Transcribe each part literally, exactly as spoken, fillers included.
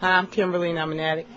Hi, I'm Kimberly, and I'm an addict.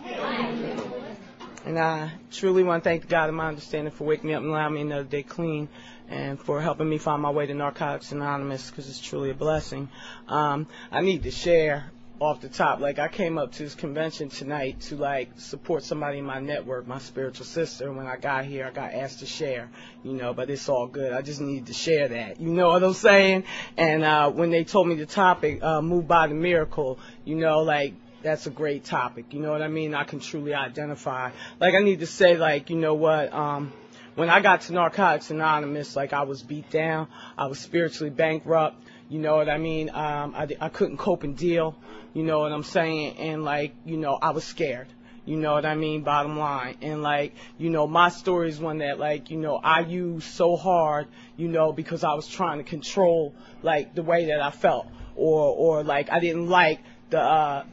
And I truly want to thank God and my understanding for waking me up and allowing me another day clean, and for helping me find my way to Narcotics Anonymous, because it's truly a blessing. Um, I need to share off the top. Like, I came up to this convention tonight to, like, support somebody in my network, my spiritual sister. When I got here, I got asked to share, you know, but it's all good. I just needed to share that. You know what I'm saying? And uh, when they told me the topic, uh, Moved by the Miracle, you know, like, that's a great topic. You know what I mean? I can truly identify. Like, I need to say, like, you know what, um, when I got to Narcotics Anonymous, like, I was beat down. I was spiritually bankrupt. You know what I mean? Um, I, I couldn't cope and deal. You know what I'm saying? And, like, you know, I was scared. You know what I mean? Bottom line. And, like, you know, my story is one that, like, you know, I used so hard, you know, because I was trying to control, like, the way that I felt. Or, or like, I didn't like the uh,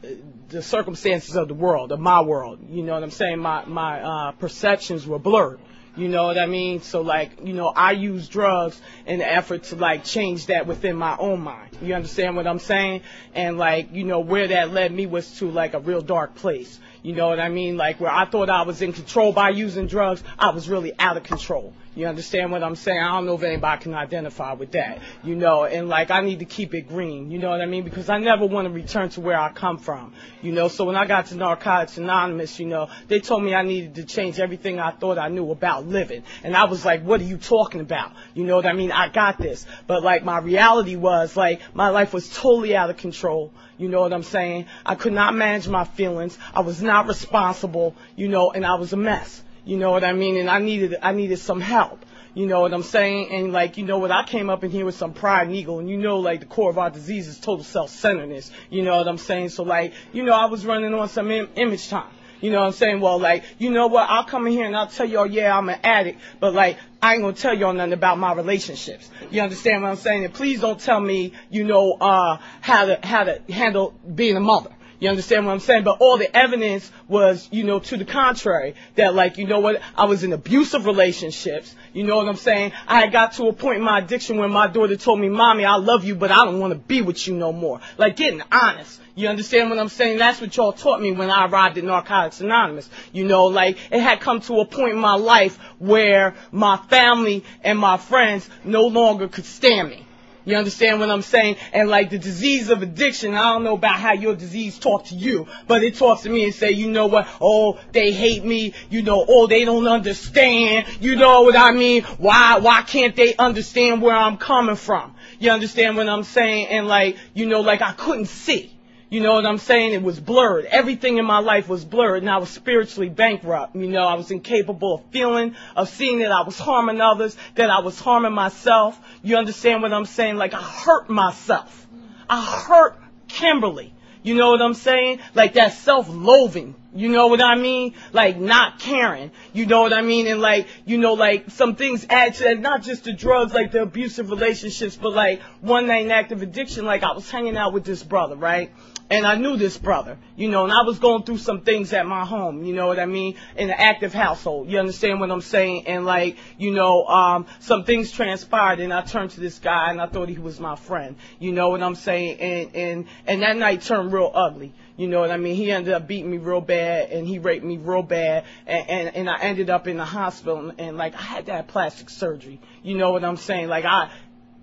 the circumstances of the world, of my world. You know what I'm saying? My, my uh, perceptions were blurred. You know what I mean? So, like, you know, I use drugs in the effort to, like, change that within my own mind. You understand what I'm saying? And, like, you know, where that led me was to, like, a real dark place. You know what I mean? Like, where I thought I was in control by using drugs, I was really out of control. You understand what I'm saying? I don't know if anybody can identify with that, you know, and, like, I need to keep it green, you know what I mean, because I never want to return to where I come from, you know. So when I got to Narcotics Anonymous, you know, they told me I needed to change everything I thought I knew about living, and I was like, what are you talking about? You know what I mean? I got this, but, like, my reality was, like, my life was totally out of control. You know what I'm saying? I could not manage my feelings. I was not responsible, you know, and I was a mess. You know what I mean? And I needed I needed some help. You know what I'm saying? And, like, you know what, I came up in here with some pride and ego, and you know, like, the core of our disease is total self-centeredness. You know what I'm saying? So, like, you know, I was running on some im- image time. You know what I'm saying? Well, like, you know what, I'll come in here and I'll tell y'all, yeah, I'm an addict, but, like, I ain't going to tell y'all nothing about my relationships. You understand what I'm saying? And please don't tell me, you know, uh, how to how to handle being a mother. You understand what I'm saying? But all the evidence was, you know, to the contrary, that, like, you know what, I was in abusive relationships. You know what I'm saying? I had got to a point in my addiction when my daughter told me, Mommy, I love you, but I don't want to be with you no more. Like, getting honest. You understand what I'm saying? That's what y'all taught me when I arrived at Narcotics Anonymous. You know, like, it had come to a point in my life where my family and my friends no longer could stand me. You understand what I'm saying? And, like, the disease of addiction, I don't know about how your disease talks to you, but it talks to me and say, you know what, oh, they hate me, you know, oh, they don't understand, you know what I mean? Why, why can't they understand where I'm coming from? You understand what I'm saying? And, like, you know, like, I couldn't see. You know what I'm saying? It was blurred. Everything in my life was blurred, and I was spiritually bankrupt. You know, I was incapable of feeling, of seeing that I was harming others, that I was harming myself. You understand what I'm saying? Like, I hurt myself. I hurt Kimberly. You know what I'm saying? Like, that self-loathing. You know what I mean? Like, not caring. You know what I mean? And, like, you know, like, some things add to that, not just the drugs, like the abusive relationships, but, like, one night in active addiction, like, I was hanging out with this brother, right? And I knew this brother, you know, and I was going through some things at my home, you know what I mean, in an active household, you understand what I'm saying? And, like, you know, um, some things transpired, and I turned to this guy, and I thought he was my friend, you know what I'm saying? And, and, and that night turned real ugly, you know what I mean? He ended up beating me real bad, and he raped me real bad, and, and, and I ended up in the hospital, and, and, like, I had that plastic surgery, you know what I'm saying? Like, I,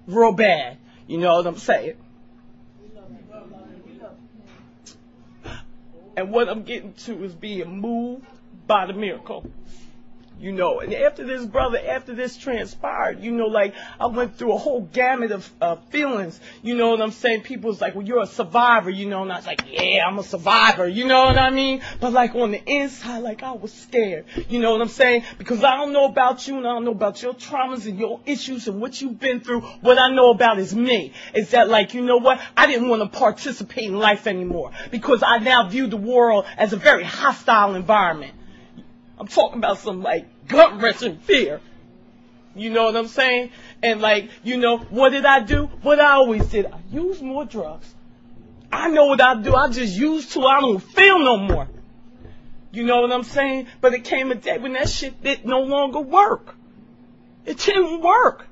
real bad, you know what I'm saying? And what I'm getting to is being moved by the miracle, you know. And after this, brother, after this transpired, you know, like, I went through a whole gamut of uh, feelings, you know what I'm saying? People was like, well, you're a survivor, you know, and I was like, yeah, I'm a survivor, you know what I mean? But, like, on the inside, like, I was scared, you know what I'm saying? Because I don't know about you, and I don't know about your traumas and your issues and what you've been through. What I know about is me, is that, like, you know what, I didn't want to participate in life anymore, because I now view the world as a very hostile environment. I'm talking about some, like, gut-wrenching fear. You know what I'm saying? And, like, you know, what did I do? What I always did. I used more drugs. I know what I do. I just used to. I don't feel no more. You know what I'm saying? But it came a day when that shit did no longer work. It didn't work.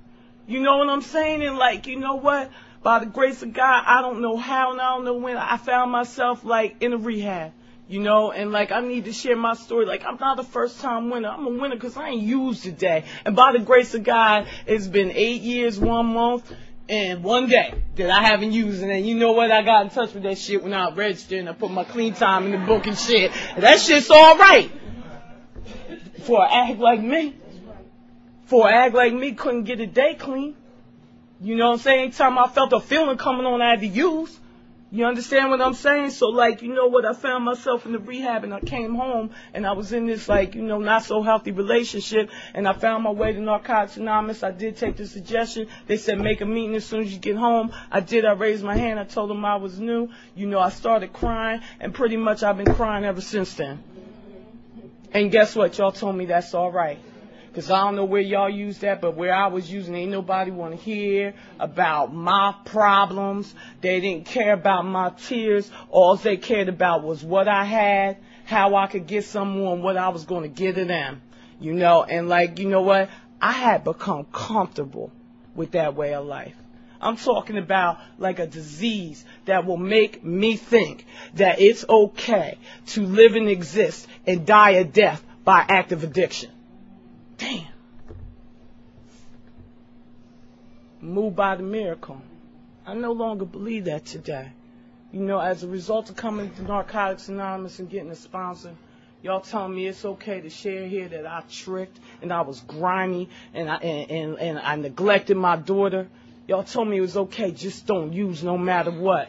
You know what I'm saying? And, like, you know what? By the grace of God, I don't know how and I don't know when, I found myself, like, in a rehab. You know, and, like, I need to share my story. Like, I'm not a first-time winner. I'm a winner because I ain't used today. And by the grace of God, it's been eight years, one month, and one day that I haven't used it. And you know what? I got in touch with that shit when I registered, and I put my clean time in the book and shit. And that shit's all right. For an act like me. For an act like me, couldn't get a day clean. You know what I'm saying? Anytime I felt a feeling coming on, I had to use. You understand what I'm saying? So, like, you know what? I found myself in the rehab, and I came home, and I was in this, like, you know, not-so-healthy relationship, and I found my way to Narcotics Anonymous. I did take the suggestion. They said, make a meeting as soon as you get home. I did. I raised my hand. I told them I was new. You know, I started crying, and pretty much I've been crying ever since then. And guess what? Y'all told me that's all right. Because I don't know where y'all use that, but where I was using, ain't nobody want to hear about my problems. They didn't care about my tears. All they cared about was what I had, how I could get someone, what I was going to give to them. You know, and like, you know what? I had become comfortable with that way of life. I'm talking about like a disease that will make me think that it's okay to live and exist and die a death by active addiction. Damn. Moved by the miracle. I no longer believe that today. You know, as a result of coming to Narcotics Anonymous and getting a sponsor, y'all telling me it's okay to share here that I tricked and I was grimy and I, and, and, and I neglected my daughter. Y'all told me it was okay, just don't use no matter what.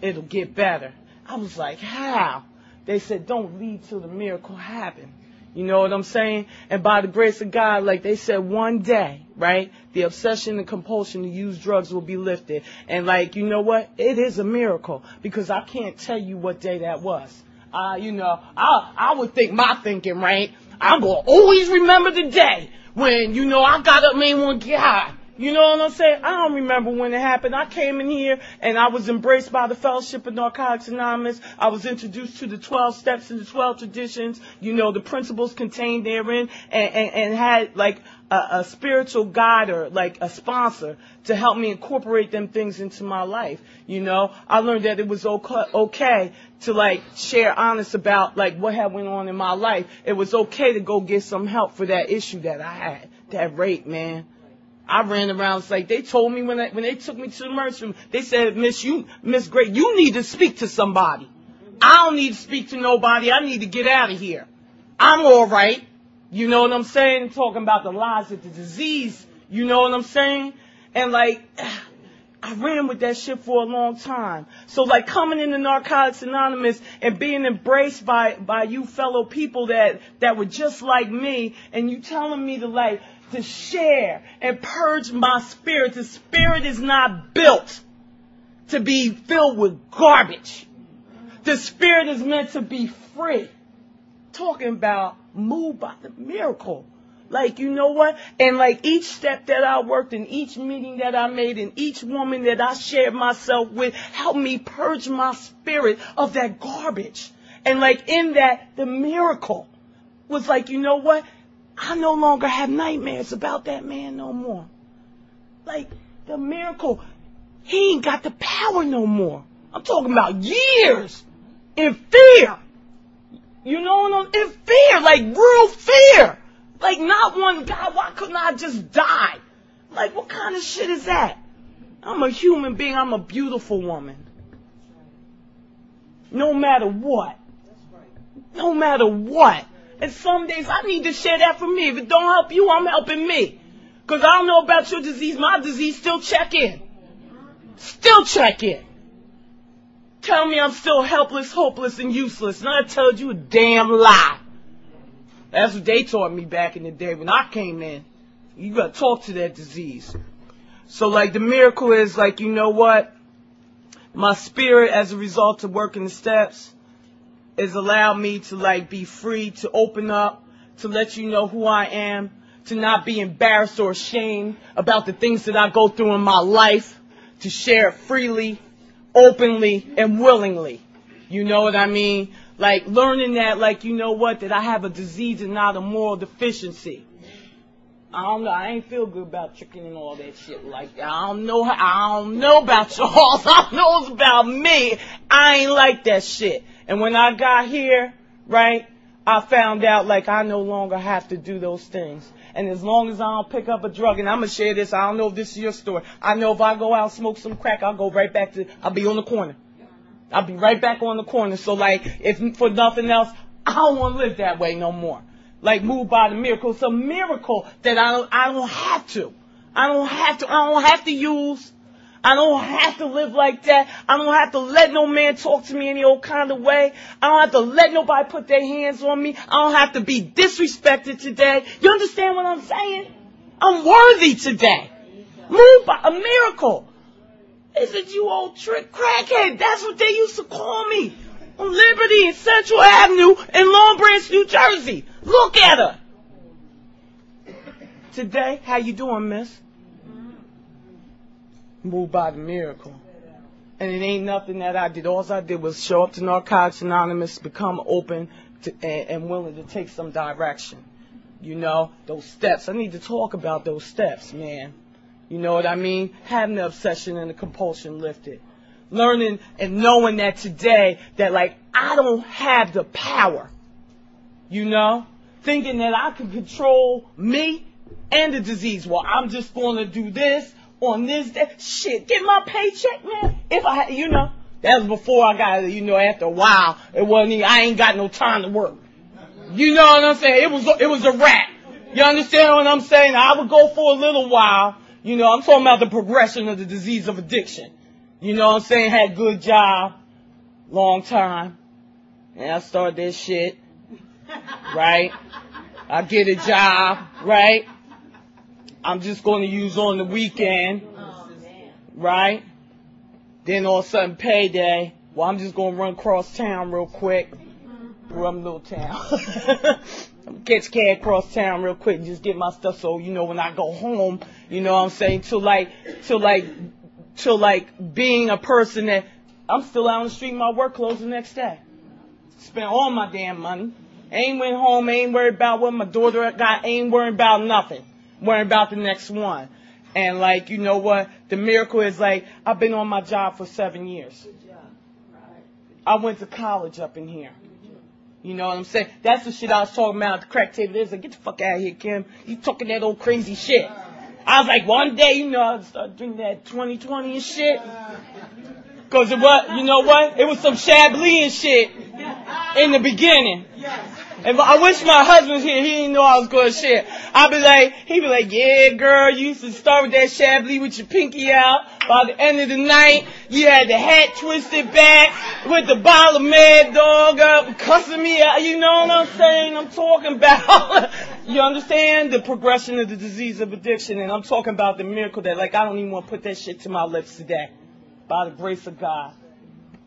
It'll get better. I was like, how? They said, don't leave till the miracle happens. You know what I'm saying? And by the grace of God, like they said, one day, right, the obsession and compulsion to use drugs will be lifted. And, like, you know what? It is a miracle because I can't tell you what day that was. Uh, you know, I, I would think my thinking, right, I'm going to always remember the day when, you know, I got up and ain't want to get high. You know what I'm saying? I don't remember when it happened. I came in here, and I was embraced by the Fellowship of Narcotics Anonymous. I was introduced to the twelve steps and the twelve traditions, you know, the principles contained therein, and, and, and had, like, a, a spiritual guide or, like, a sponsor to help me incorporate them things into my life, you know? I learned that it was okay, okay to, like, share honest about, like, what had went on in my life. It was okay to go get some help for that issue that I had, that rape, man. I ran around, it's like, they told me when I, when they took me to the emergency room, they said, Miss, you, Miss Gray, you need to speak to somebody. I don't need to speak to nobody. I need to get out of here. I'm all right. You know what I'm saying? Talking about the lies of the disease. You know what I'm saying? And, like, I ran with that shit for a long time. So, like, coming into Narcotics Anonymous and being embraced by, by you fellow people that, that were just like me, and you telling me to, like, to share and purge my spirit. The spirit is not built to be filled with garbage. The spirit is meant to be free. Talking about moved by the miracle. Like, you know what? And, like, each step that I worked and each meeting that I made and each woman that I shared myself with helped me purge my spirit of that garbage. And, like, in that, the miracle was like, you know what? I no longer have nightmares about that man no more. Like, the miracle, he ain't got the power no more. I'm talking about years in fear. You know what I'm saying? In fear, like real fear. Like, not one guy, why couldn't I just die? Like, what kind of shit is that? I'm a human being. I'm a beautiful woman. No matter what. No matter what. And some days I need to share that for me. If it don't help you, I'm helping me. Because I don't know about your disease. My disease still check in. Still check in. Tell me I'm still helpless, hopeless, and useless. And I told you a damn lie. That's what they taught me back in the day when I came in. You got to talk to that disease. So, like, the miracle is, like, you know what? My spirit, as a result of working the steps, has allowed me to, like, be free, to open up, to let you know who I am, to not be embarrassed or ashamed about the things that I go through in my life, to share it freely, openly, and willingly. You know what I mean? Like, learning that, like, you know what, that I have a disease and not a moral deficiency. I don't know. I ain't feel good about chicken and all that shit like that. I don't know. I don't know about y'all. All I know is about me. I ain't like that shit. And when I got here, right, I found out, like, I no longer have to do those things. And as long as I don't pick up a drug, and I'm going to share this. I don't know if this is your story. I know if I go out and smoke some crack, I'll go right back to, I'll be on the corner. I'll be right back on the corner. So, like, if for nothing else, I don't want to live that way no more. Like, moved by the miracle. It's a miracle that I don't, I don't have to. I don't have to. I don't have to use. I don't have to live like that. I don't have to let no man talk to me any old kind of way. I don't have to let nobody put their hands on me. I don't have to be disrespected today. You understand what I'm saying? I'm worthy today. Moved by a miracle. Is it you old trick crackhead? That's what they used to call me. On Liberty and Central Avenue in Long Branch, New Jersey. Look at her. Today, how you doing, miss? Moved by the miracle. And it ain't nothing that I did. All I did was show up to Narcotics Anonymous, become open to, and, and willing to take some direction. You know, those steps. I need to talk about those steps, man. You know what I mean? Having the obsession and the compulsion lifted. Learning and knowing that today that, like, I don't have the power. You know? Thinking that I can control me and the disease. Well, I'm just going to do this. On this day, shit, get my paycheck, man. If I, you know, that was before I got, you know, after a while, it wasn't even, I ain't got no time to work. You know what I'm saying? It was, it was a wrap. You understand what I'm saying? I would go for a little while. You know, I'm talking about the progression of the disease of addiction. You know what I'm saying? Had a good job, long time. And I started this shit, right? I get a job, right? I'm just going to use on the weekend, oh, right? Then all of a sudden payday. Well, I'm just going to run across town real quick. Run little town. Catch cab across town real quick and just get my stuff. So, you know, when I go home, you know what I'm saying? To like, to like, to like being a person that I'm still out on the street in my work clothes the next day. Spent all my damn money. Ain't went home. Ain't worried about what my daughter got. Ain't worried about nothing. Worrying about the next one. And, like, you know what? The miracle is, like, I've been on my job for seven years. Good job. Right. I went to college up in here. You know what I'm saying? That's the shit I was talking about at the crack table. They was like, get the fuck out of here, Kim. You talking that old crazy shit. Yeah. I was like, one day, you know, I'll start drinking that twenty twenty and shit. Because it was, you know what? It was some Chablis and shit in the beginning. Yes. And I wish my husband was here. He didn't know I was going to share. I'd be like, he'd be like, yeah, girl, you used to start with that Chablis with your pinky out. By the end of the night, you had the hat twisted back with the bottle of Mad Dog up, cussing me out. You know what I'm saying? I'm talking about, you understand, the progression of the disease of addiction. And I'm talking about the miracle that, like, I don't even want to put that shit to my lips today. By the grace of God.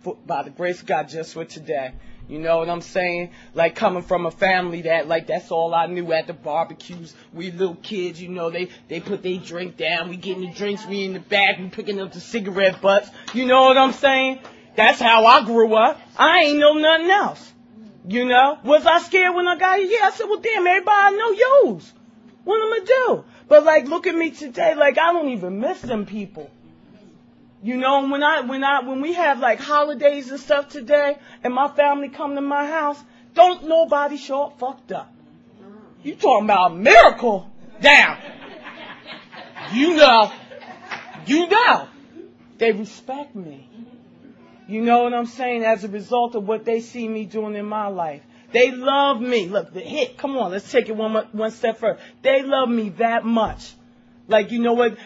For, by the grace of God, just for today. You know what I'm saying? Like, coming from a family that, like, that's all I knew at the barbecues. We little kids, you know, they, they put their drink down. We getting the drinks. We in the back. We picking up the cigarette butts. You know what I'm saying? That's how I grew up. I ain't know nothing else. You know? Was I scared when I got here? Yeah, I said, well, damn, everybody I know yours. What am I do? But, like, look at me today. Like, I don't even miss them people. You know, when I, when I, when we have like holidays and stuff today and my family come to my house, don't nobody show up fucked up. You talking about a miracle? Damn. You know, you know, they respect me. You know what I'm saying? As a result of what they see me doing in my life. They love me. Look, the hit, come on, let's take it one, one step further. They love me that much. Like, you know what,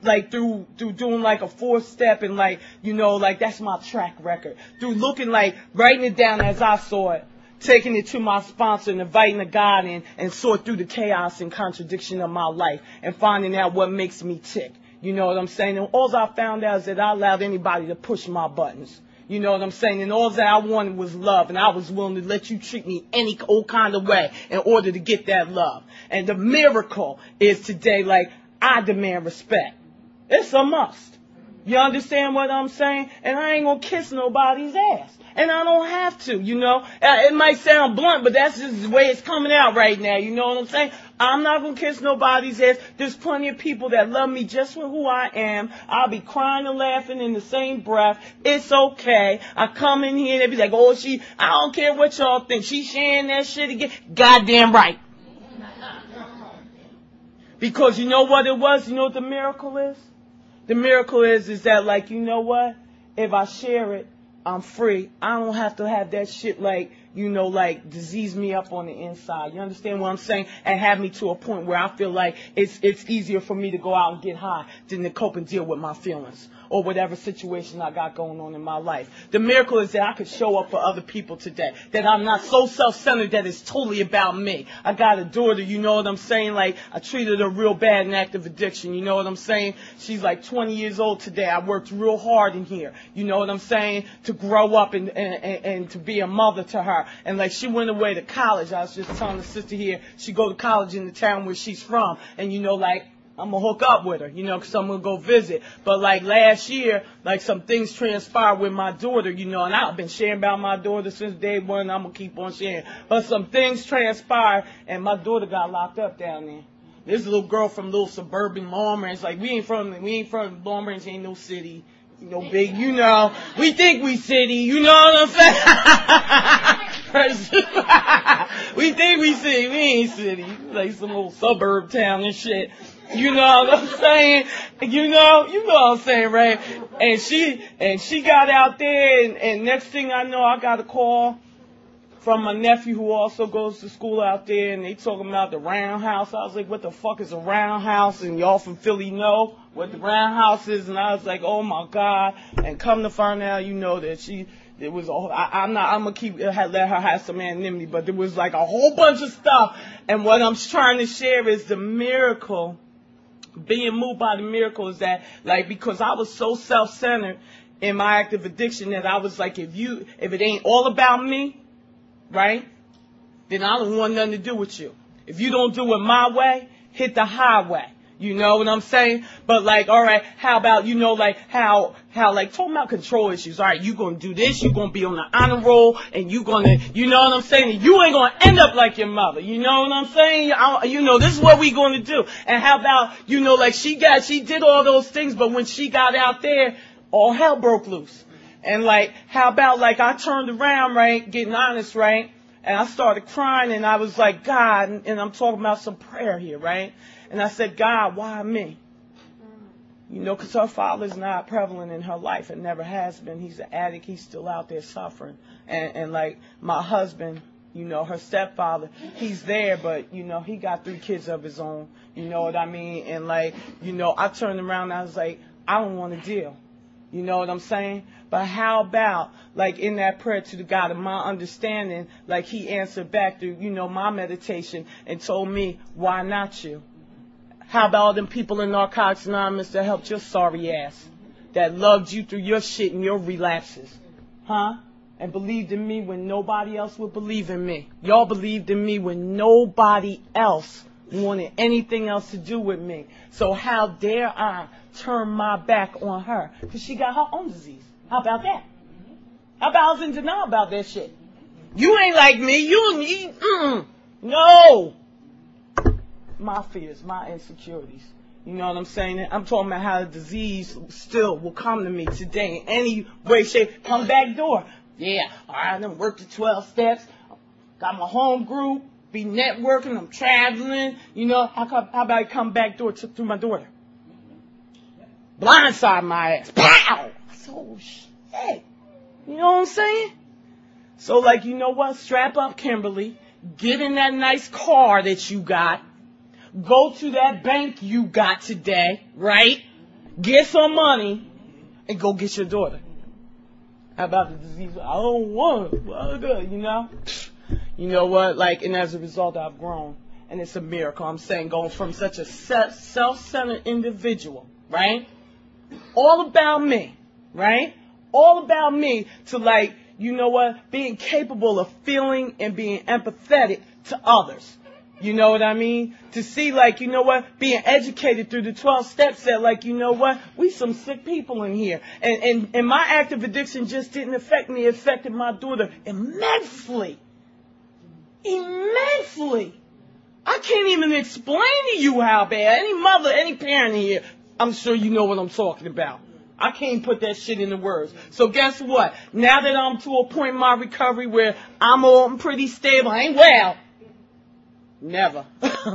like through through doing like a fourth step and like, you know, like that's my track record. Through looking like, writing it down as I saw it, taking it to my sponsor and inviting a God in and sort through the chaos and contradiction of my life and finding out what makes me tick. You know what I'm saying? And all I found out is that I allowed anybody to push my buttons. You know what I'm saying? And all that I wanted was love, and I was willing to let you treat me any old kind of way in order to get that love. And the miracle is today, like, I demand respect. It's a must. You understand what I'm saying? And I ain't going to kiss nobody's ass. And I don't have to, you know. It might sound blunt, but that's just the way it's coming out right now. You know what I'm saying? I'm not going to kiss nobody's ass. There's plenty of people that love me just for who I am. I'll be crying and laughing in the same breath. It's okay. I come in here and they be like, oh, she, I don't care what y'all think. She sharing that shit again. Goddamn right. Because you know what it was? You know what the miracle is? The miracle is, is that, like, you know what? If I share it, I'm free. I don't have to have that shit, like, you know, like, disease me up on the inside. You understand what I'm saying? And have me to a point where I feel like it's it's easier for me to go out and get high than to cope and deal with my feelings or whatever situation I got going on in my life. The miracle is that I could show up for other people today, that I'm not so self-centered that it's totally about me. I got a daughter, you know what I'm saying? Like, I treated her real bad in active addiction, you know what I'm saying? She's like twenty years old today. I worked real hard in here, you know what I'm saying, to grow up and, and, and, and to be a mother to her. And, like, she went away to college. I was just telling the sister here, she go to college in the town where she's from. And, you know, like, I'm going to hook up with her, you know, because I'm going to go visit. But, like, last year, like, some things transpired with my daughter, you know, and I've been sharing about my daughter since day one. I'm going to keep on sharing. But some things transpired, and my daughter got locked up down there. This little girl from little suburban Long Branch, like, we ain't from, we ain't from Long Branch, ain't no city, no big, you know. We think we city, you know what I'm saying? We think we city, we ain't city. Like some old suburb town and shit. You know what I'm saying? You know, you know what I'm saying, right? And she and she got out there, and, and next thing I know, I got a call from my nephew who also goes to school out there, and they talking about the roundhouse. I was like, what the fuck is a roundhouse? And y'all from Philly know what the roundhouse is. And I was like, oh my God. And come to find out, you know, that she. It was, a, I, I'm not, I'm gonna keep, let her have some anonymity, but there was like a whole bunch of stuff. And what I'm trying to share is the miracle, being moved by the miracle is that, like, because I was so self-centered in my active addiction that I was like, if you, if it ain't all about me, right, then I don't want nothing to do with you. If you don't do it my way, hit the highway. You know what I'm saying? But like, all right, how about, you know, like how, how like talking about control issues. All right, you going to do this. You're going to be on the honor roll and you going to, you know what I'm saying? And you ain't going to end up like your mother. You know what I'm saying? I, you know, this is what we going to do. And how about, you know, like she got, she did all those things. But when she got out there, all hell broke loose. And like, how about like I turned around, right? Getting honest, right? And I started crying and I was like, God, and, and I'm talking about some prayer here, right? And I said, God, why me? You know, because her father's not prevalent in her life. It never has been. He's an addict. He's still out there suffering. And, and like, my husband, you know, her stepfather, he's there, but, you know, he got three kids of his own. You know what I mean? And, like, you know, I turned around and I was like, I don't want to deal. You know what I'm saying? But how about, like, in that prayer to the God of my understanding, like, he answered back through, you know, my meditation and told me, why not you? How about all them people in Narcotics Anonymous that helped your sorry ass, that loved you through your shit and your relapses, huh? And believed in me when nobody else would believe in me. Y'all believed in me when nobody else wanted anything else to do with me. So how dare I turn my back on her? Because she got her own disease. How about that? How about I was in denial about that shit? You ain't like me. You and me. Mm, no. My fears, my insecurities. You know what I'm saying? I'm talking about how the disease still will come to me today in any way, shape. Come back door. Yeah, all right, I done worked the twelve steps. Got my home group, be networking, I'm traveling. You know, how, how about I come back door to, through my daughter? Blindside my ass. Pow! I said, oh, shit. You know what I'm saying? So, like, you know what? Strap up, Kimberly. Get in that nice car that you got. Go to that bank you got today, right? Get some money and go get your daughter. How about the disease? I don't want it, you know? You know what? Like, and as a result, I've grown. And it's a miracle. I'm saying going from such a self-centered individual, right? All about me, right? All about me to, like, you know what? Being capable of feeling and being empathetic to others. You know what I mean? To see, like, you know what, being educated through the twelve steps that, like, you know what, we some sick people in here. And, and, and my act of addiction just didn't affect me. It affected my daughter immensely. Immensely. I can't even explain to you how bad. Any mother, any parent in here, I'm sure you know what I'm talking about. I can't put that shit into words. So guess what? Now that I'm to a point in my recovery where I'm all pretty stable, I ain't well. Never.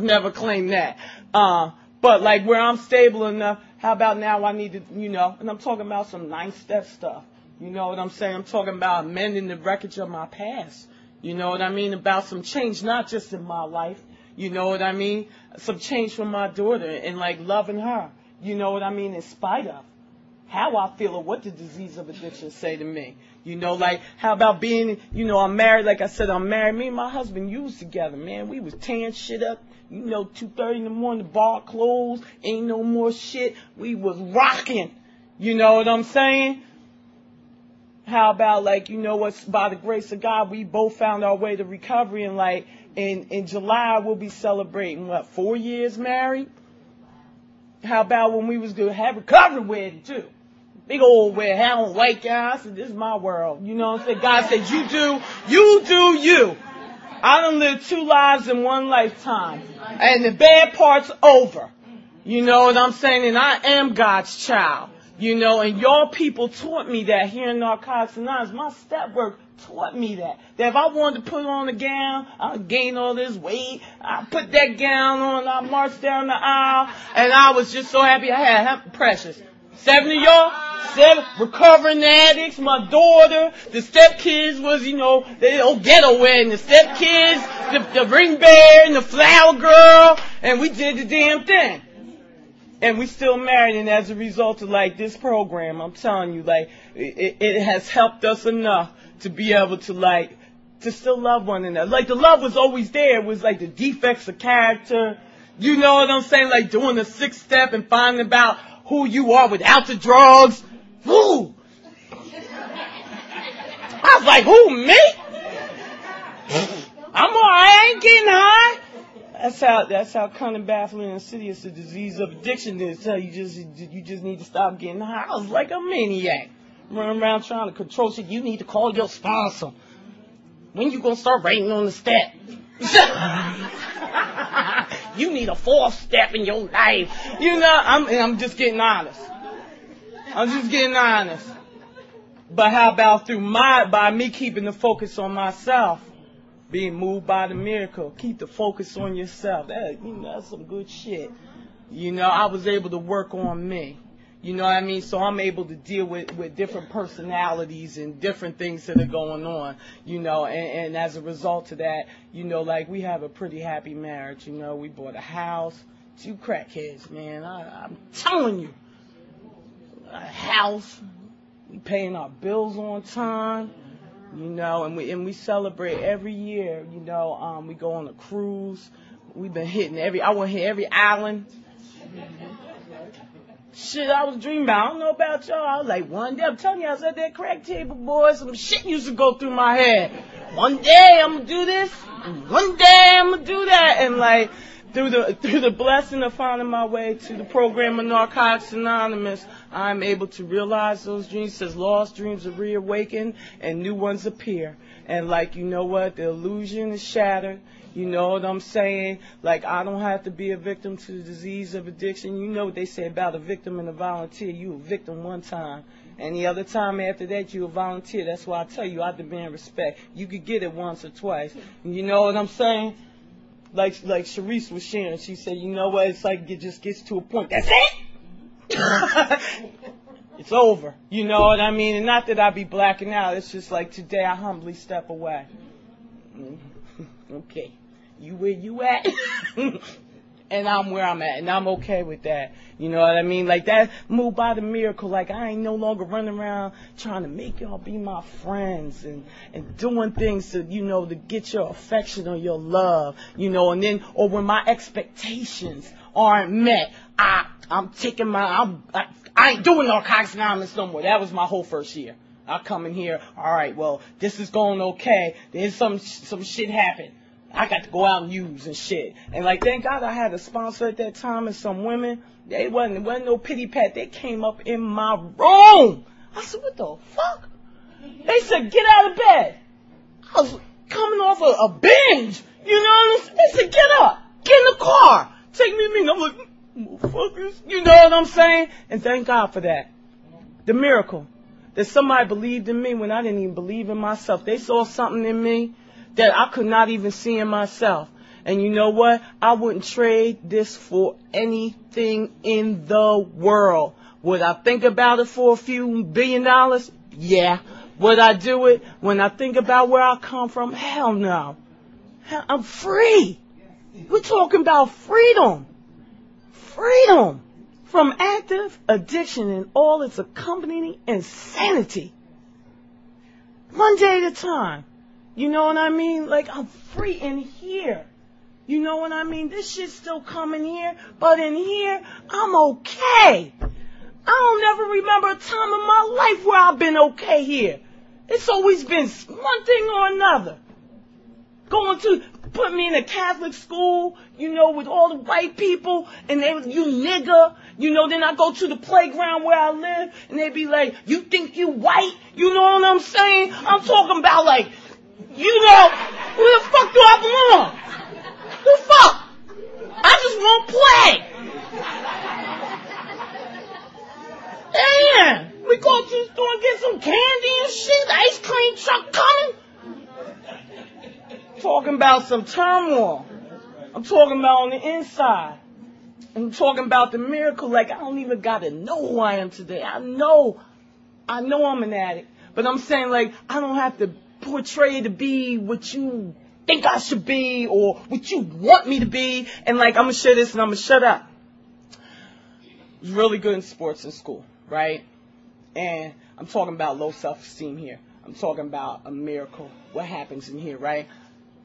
Never claim that. Uh, but, like, where I'm stable enough, how about now I need to, you know, and I'm talking about some nine-step stuff. You know what I'm saying? I'm talking about mending the wreckage of my past. You know what I mean? About some change, not just in my life. You know what I mean? Some change for my daughter and, like, loving her. You know what I mean? In spite of how I feel or what the disease of addiction say to me. You know, like, how about being, you know, I'm married. Like I said, I'm married. Me and my husband used together, man. We was tearing shit up. You know, two thirty in the morning, the bar closed. Ain't no more shit. We was rocking. You know what I'm saying? How about, like, you know what, by the grace of God, we both found our way to recovery. And, like, in, in July, we'll be celebrating, what, four years married? How about when we was going to have recovery wedding, too? Big old way, I don't like y'all. I said, this is my world. You know what I'm saying? God said, you do, you do you. I done lived two lives in one lifetime. And the bad part's over. You know what I'm saying? And I am God's child. You know, and y'all people taught me that here in Narcotics Anonymous. My step work taught me that. That if I wanted to put on a gown, I'll gain all this weight. I put that gown on, I marched down the aisle, and I was just so happy I had Precious. Seven of y'all, seven recovering addicts, my daughter, the stepkids was, you know, they old ghetto wedding, the stepkids, the, the ring bear, and the flower girl, and we did the damn thing. And we still married, and as a result of, like, this program, I'm telling you, like, it, it has helped us enough to be able to, like, to still love one another. Like, the love was always there. It was, like, the defects of character. You know what I'm saying? Like, doing the sixth step and finding about who you are without the drugs. Who? I was like, who, me? I'm all right. I ain't getting high. That's how, that's how cunning, baffling, and insidious the disease of addiction is. So you just, you just need to stop getting high. I was like a maniac. Running around trying to control shit. You need to call your sponsor. When you gonna start writing on the step? You need a fourth step in your life. You know, I'm, and I'm just getting honest. I'm just getting honest. But how about through my, by me keeping the focus on myself, being moved by the miracle, keep the focus on yourself. That, you know, that's some good shit. You know, I was able to work on me. You know what I mean? So I'm able to deal with, with different personalities and different things that are going on, you know, and, and as a result of that, you know, like, we have a pretty happy marriage, you know. We bought a house, two crackheads, man. I, I'm telling you, a house, we paying our bills on time, you know, and we and we celebrate every year, you know. Um, we go on a cruise. We've been hitting every, I went hit every island. Shit, I was dreaming about. I don't know about y'all. I was like, one day, I'm telling you, I was at that crack table, boy. Some shit used to go through my head. One day I'm gonna do this. And one day I'm gonna do that. And, like, through the through the blessing of finding my way to the program of Narcotics Anonymous, I'm able to realize those dreams. It says lost dreams are reawakened and new ones appear. And, like, you know what? The illusion is shattered. You know what I'm saying? Like, I don't have to be a victim to the disease of addiction. You know what they say about a victim and a volunteer. You a victim one time. And the other time after that, you a volunteer. That's why I tell you, I demand respect. You could get it once or twice. You know what I'm saying? Like, like Sharice was sharing. She said, you know what? It's like it just gets to a point. That's it? It's over. You know what I mean? And not that I be blacking out. It's just like today I humbly step away. Okay. You where you at, and I'm where I'm at, and I'm okay with that. You know what I mean? Like, that moved by the miracle. Like, I ain't no longer running around trying to make y'all be my friends and, and doing things to, you know, to get your affection or your love, you know, and then, or when my expectations aren't met, I, I'm taking my, I'm, I, I ain't doing Narcotics Anonymous no more. That was my whole first year. I come in here, all right, well, this is going okay. Then some, some shit happened. I got to go out and use and shit. And, like, thank God I had a sponsor at that time and some women. They wasn't, wasn't no pity pat. They came up in my room. I said, what the fuck? They said, get out of bed. I was coming off a, a binge. You know what I'm saying? They said, get up. Get in the car. Take me to me. I'm like, motherfuckers. You know what I'm saying? And thank God for that. The miracle. That somebody believed in me when I didn't even believe in myself. They saw something in me that I could not even see in myself. And you know what? I wouldn't trade this for anything in the world. Would I think about it for a few billion dollars? Yeah. Would I do it when I think about where I come from? Hell no. I'm free. We're talking about freedom. Freedom from active addiction and all its accompanying insanity. One day at a time. You know what I mean? Like, I'm free in here. You know what I mean? This shit's still coming here, but in here, I'm okay. I don't never remember a time in my life where I've been okay here. It's always been one thing or another. Going to put me in a Catholic school, you know, with all the white people, and they was, you nigger. You know, then I go to the playground where I live, and they be like, you think you white? You know what I'm saying? I'm talking about, like, you know, where the fuck do I belong? Who the fuck? I just want play. Damn. We go to the store and get some candy and shit. The ice cream truck coming. Talking about some turmoil. I'm talking about on the inside. I'm talking about the miracle. Like, I don't even got to know who I am today. I know. I know I'm an addict. But I'm saying, like, I don't have to portray to be what you think I should be or what you want me to be. And, like, I'm going to share this and I'm going to shut up. I was really good in sports in school, right? And I'm talking about low self-esteem here. I'm talking about a miracle, what happens in here, right?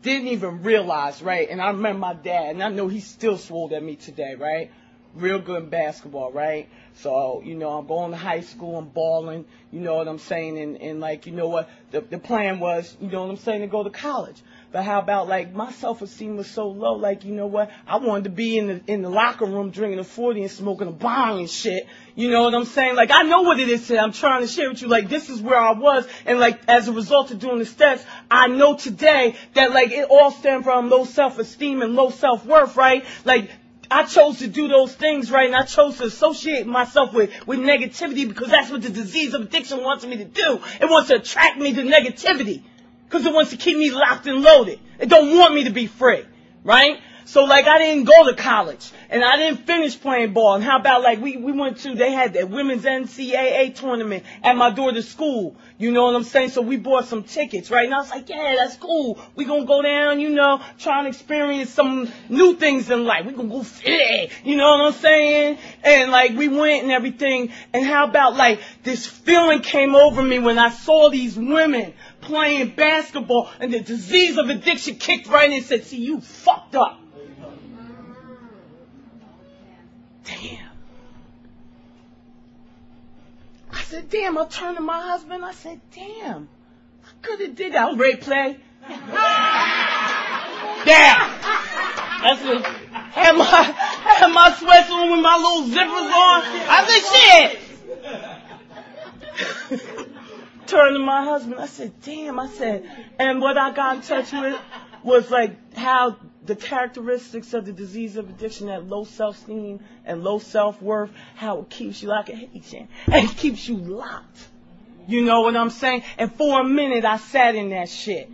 Didn't even realize, right? And I remember my dad, and I know he still swole at me today, right? Real good in basketball, right? So, you know, I'm going to high school, I'm balling, you know what I'm saying? And, and like, you know what, the, the plan was, you know what I'm saying, to go to college. But how about, like, my self-esteem was so low, like, you know what, I wanted to be in the in the locker room drinking a forty and smoking a bong and shit. You know what I'm saying? Like, I know what it is today. I'm trying to share with you, like, this is where I was. And, like, as a result of doing the steps, I know today that, like, it all stemmed from low self-esteem and low self-worth, right? Like, I chose to do those things, right, and I chose to associate myself with, with negativity because that's what the disease of addiction wants me to do. It wants to attract me to negativity because it wants to keep me locked and loaded. It don't want me to be free, right? So, like, I didn't go to college, and I didn't finish playing ball. And how about, like, we, we went to, they had that women's N C A A tournament at my daughter's school. You know what I'm saying? So we bought some tickets, right? And I was like, yeah, that's cool. We're going to go down, you know, try and experience some new things in life. We're going to go fit, you know what I'm saying? And, like, we went and everything. And how about, like, this feeling came over me when I saw these women playing basketball, and the disease of addiction kicked right in and said, see, you fucked up. Damn. I said, damn. I turned to my husband. I said, damn. I could have did that. I was ready to play. Damn. That's what. Had my, had my sweats on with my little zippers on. I said, shit. Turned to my husband. I said, damn. I said, and what I got in touch with was, like, how the characteristics of the disease of addiction, that low self-esteem and low self-worth, how it keeps you locked. And it keeps you locked. You know what I'm saying? And for a minute, I sat in that shit.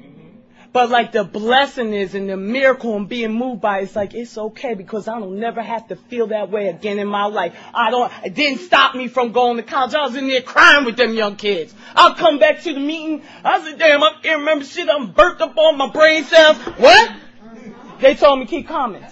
But, like, the blessing is and the miracle and being moved by it, it's like, it's okay because I don't never have to feel that way again in my life. I don't, it didn't stop me from going to college. I was in there crying with them young kids. I'll come back to the meeting. I said, damn, I can't remember shit. I'm burnt up on my brain cells. What? They told me keep coming.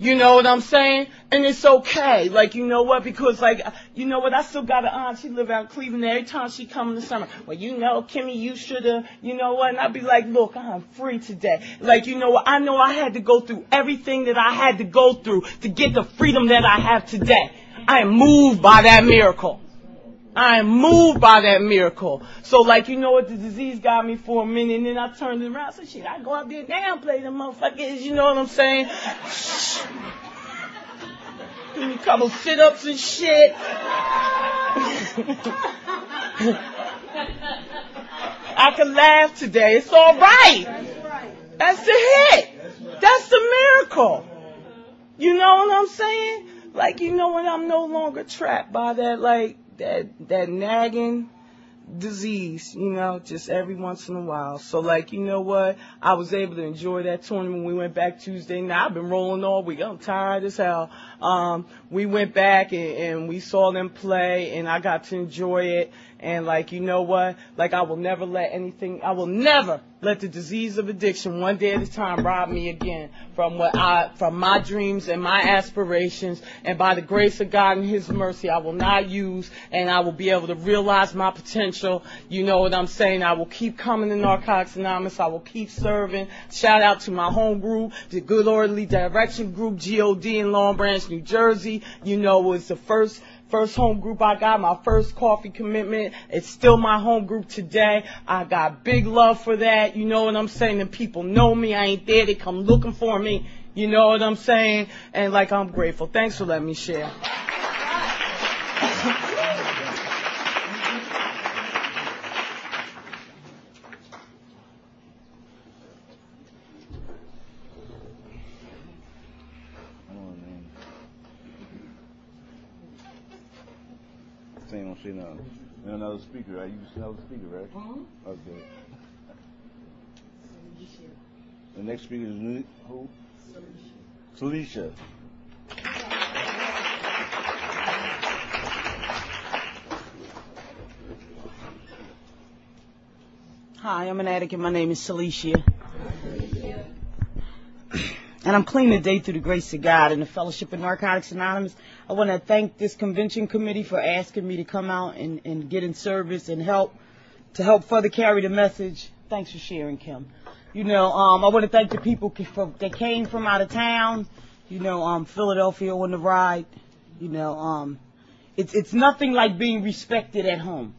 You know what I'm saying? And it's okay. Like, you know what? Because, like, you know what? I still got an aunt. She live out in Cleveland. Every time she come in the summer, well, you know, Kimmy, you should have, you know what? And I'd be like, look, I'm free today. Like, you know what? I know I had to go through everything that I had to go through to get the freedom that I have today. I am moved by that miracle. I am moved by that miracle. So, like, you know what, the disease got me for a minute, and then I turned around and said, shit, I go out there and downplay them motherfuckers, you know what I'm saying? Give me a couple sit-ups and shit. I can laugh today. It's all right. That's right. That's the hit. That's the miracle. You know what I'm saying? Like, you know what, I'm no longer trapped by that, like, That that nagging disease, you know, just every once in a while. So, like, you know what? I was able to enjoy that tournament. We went back Tuesday night. I've been rolling all week. I'm tired as hell. Um, we went back and, and we saw them play, and I got to enjoy it. And, like, you know what? Like, I will never let anything, I will never let the disease of addiction one day at a time rob me again from what I, from my dreams and my aspirations. And by the grace of God and His mercy, I will not use, and I will be able to realize my potential. You know what I'm saying? I will keep coming to Narcotics Anonymous. I will keep serving. Shout out to my home group, the Good Orderly Direction Group, G O D in Long Branch, New Jersey. You know, it was the first First home group I got, my first coffee commitment. It's still my home group today. I got big love for that. You know what I'm saying? The people know me. I ain't there. They come looking for me. You know what I'm saying? And, like, I'm grateful. Thanks for letting me share. You know, you're another speaker, right? You just another speaker, right? Mm-hmm. Okay. Salisha. The next speaker is new, who? Salisha. Hi, I'm an addict, and my name is Salisha. And I'm clean today through the grace of God and the fellowship of Narcotics Anonymous. I want to thank this convention committee for asking me to come out and, and get in service and help, to help further carry the message. Thanks for sharing, Kim. You know, um, I want to thank the people that came from out of town, you know, um, Philadelphia on the ride. You know, um, it's, it's nothing like being respected at home.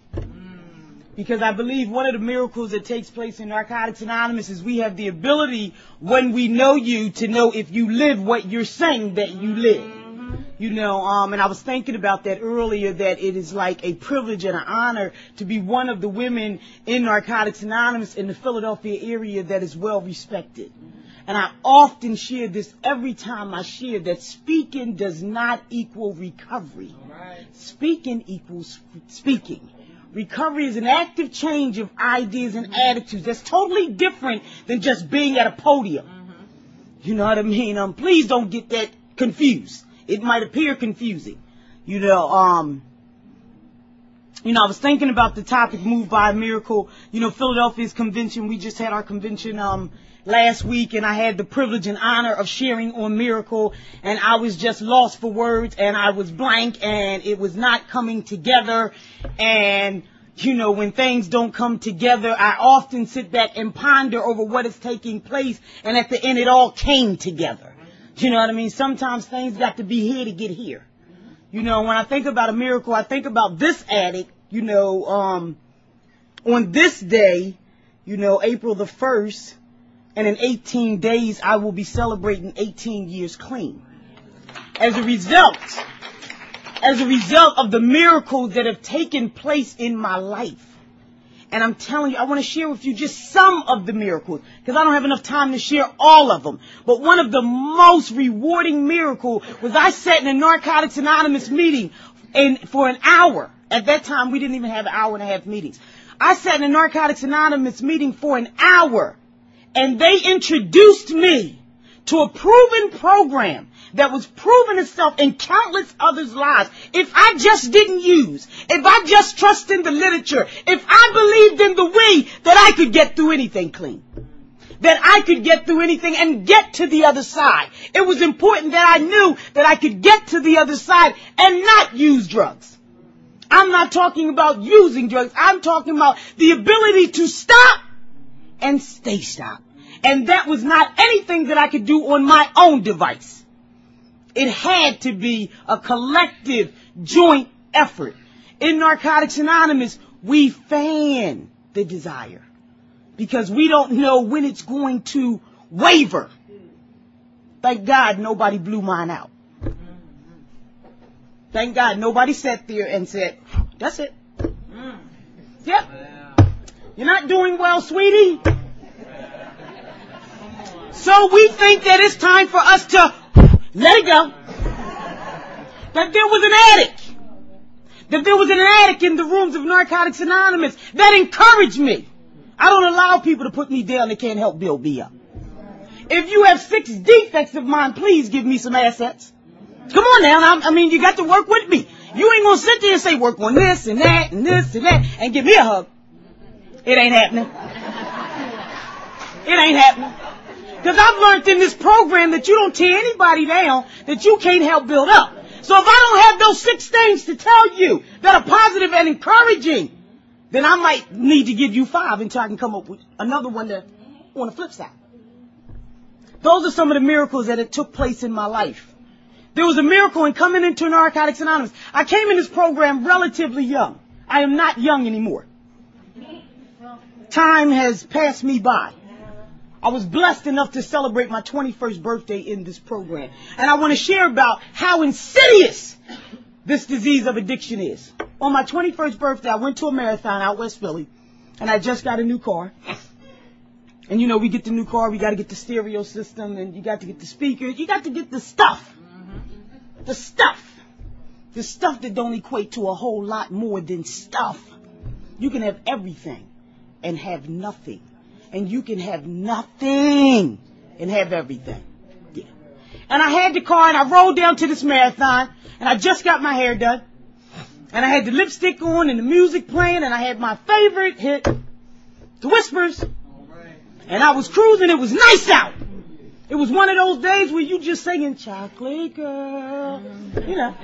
Because I believe one of the miracles that takes place in Narcotics Anonymous is we have the ability, when we know you, to know if you live what you're saying that you live. You know, um, and I was thinking about that earlier, that it is like a privilege and an honor to be one of the women in Narcotics Anonymous in the Philadelphia area that is well respected. And I often share this every time I share that speaking does not equal recovery. Speaking equals speaking. Recovery is an active change of ideas and attitudes that's totally different than just being at a podium. Mm-hmm. You know what I mean? Um, please don't get that confused. It might appear confusing. You know, um, you know, I was thinking about the topic, Moved by a Miracle. You know, Philadelphia's convention, we just had our convention um, last week, and I had the privilege and honor of sharing on Miracle, and I was just lost for words, and I was blank, and it was not coming together. And, you know, when things don't come together, I often sit back and ponder over what is taking place, and at the end it all came together. You know what I mean? Sometimes things got to be here to get here. You know, when I think about a miracle, I think about this addict, you know, um, on this day, you know, April the first, and in eighteen days, I will be celebrating eighteen years clean. As a result, as a result of the miracles that have taken place in my life. And I'm telling you, I want to share with you just some of the miracles, because I don't have enough time to share all of them. But one of the most rewarding miracles was I sat in a Narcotics Anonymous meeting and for an hour. At that time, we didn't even have an hour and a half meetings. I sat in a Narcotics Anonymous meeting for an hour. And they introduced me to a proven program that was proven itself in countless others' lives. If I just didn't use, if I just trusted in the literature, if I believed in the way that I could get through anything clean, that I could get through anything and get to the other side. It was important that I knew that I could get to the other side and not use drugs. I'm not talking about using drugs. I'm talking about the ability to stop and stay stopped. And that was not anything that I could do on my own device. It had to be a collective joint effort. In Narcotics Anonymous, we fan the desire because we don't know when it's going to waver. Thank God nobody blew mine out. Thank God nobody sat there and said, that's it. Yep. You're not doing well, sweetie. So we think that it's time for us to let it go. That there was an addict. That there was an addict in the rooms of Narcotics Anonymous that encouraged me. I don't allow people to put me down that can't help build me up. If you have six defects of mine, please give me some assets. Come on now. I mean, you got to work with me. You ain't going to sit there and say, work on this and that and this and that and give me a hug. It ain't happening. It ain't happening. Because I've learned in this program that you don't tear anybody down that you can't help build up. So if I don't have those six things to tell you that are positive and encouraging, then I might need to give you five until I can come up with another one that, on the flip side. Those are some of the miracles that it took place in my life. There was a miracle in coming into Narcotics Anonymous. I came in this program relatively young. I am not young anymore. Time has passed me by. I was blessed enough to celebrate my twenty-first birthday in this program. And I want to share about how insidious this disease of addiction is. On my twenty-first birthday, I went to a marathon out West Philly, and I just got a new car. And, you know, we get the new car, we got to get the stereo system, and you got to get the speakers. You got to get the stuff. The stuff. The stuff that don't equate to a whole lot more than stuff. You can have everything and have nothing. And you can have nothing and have everything. Yeah. And I had the car and I rolled down to this marathon and I just got my hair done. And I had the lipstick on and the music playing and I had my favorite hit, The Whispers. And I was cruising. It was nice out. It was one of those days where you just singing, Chocolate Girl, you know.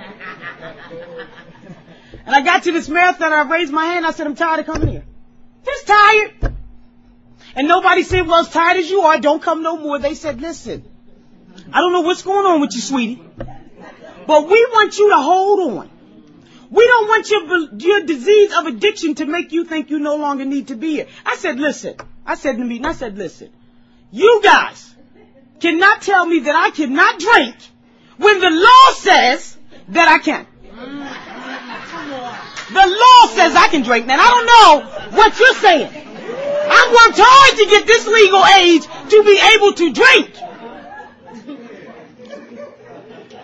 And I got to this marathon. I raised my hand. I said, I'm tired of coming here. Just tired. And nobody said, well, as tired as you are, don't come no more. They said, listen, I don't know what's going on with you, sweetie, but we want you to hold on. We don't want your your disease of addiction to make you think you no longer need to be here. I said, listen, I said in the meeting, I said, listen, you guys cannot tell me that I cannot drink when the law says that I can. The law says I can drink. Now, I don't know what you're saying. I worked hard to get this legal age to be able to drink.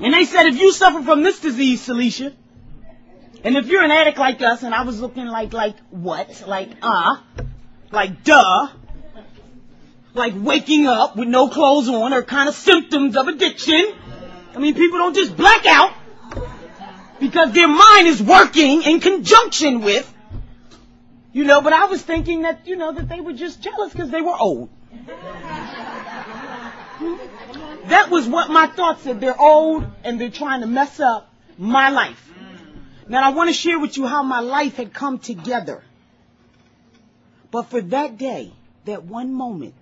And they said, if you suffer from this disease, Celicia, and if you're an addict like us, and I was looking like, like what? Like, uh, like, duh, like waking up with no clothes on are kind of symptoms of addiction. I mean, people don't just black out because their mind is working in conjunction with. You know, but I was thinking that, you know, that they were just jealous because they were old. That was what my thoughts said. They're old and they're trying to mess up my life. Now, I want to share with you how my life had come together. But for that day, that one moment,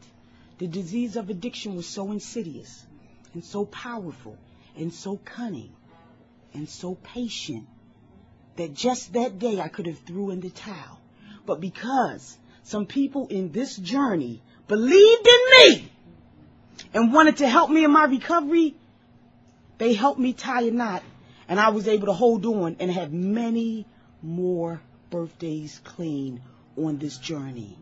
the disease of addiction was so insidious and so powerful and so cunning and so patient that just that day I could have threw in the towel. But because some people in this journey believed in me and wanted to help me in my recovery, they helped me tie a knot, and I was able to hold on and have many more birthdays clean on this journey.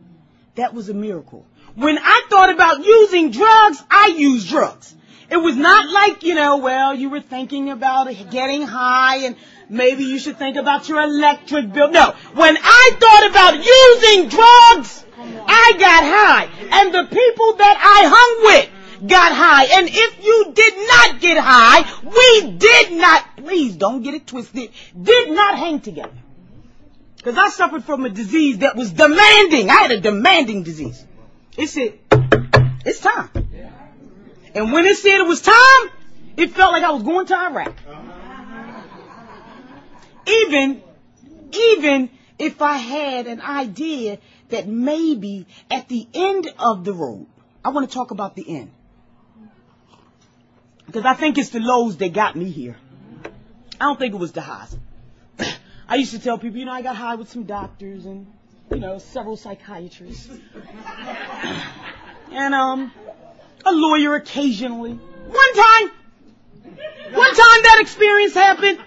That was a miracle. When I thought about using drugs, I used drugs. It was not like, you know, well, you were thinking about getting high and maybe you should think about your electric bill. No. When I thought about using drugs, I got high. And the people that I hung with got high. And if you did not get high, we did not, please don't get it twisted, did not hang together. Because I suffered from a disease that was demanding. I had a demanding disease. It said, it's time. And when it said it was time, it felt like I was going to Iraq. Even, even if I had an idea that maybe at the end of the road, I want to talk about the end. Because I think it's the lows that got me here. I don't think it was the highs. I used to tell people, you know, I got high with some doctors and, you know, several psychiatrists. And um, a lawyer occasionally. One time, one time that experience happened.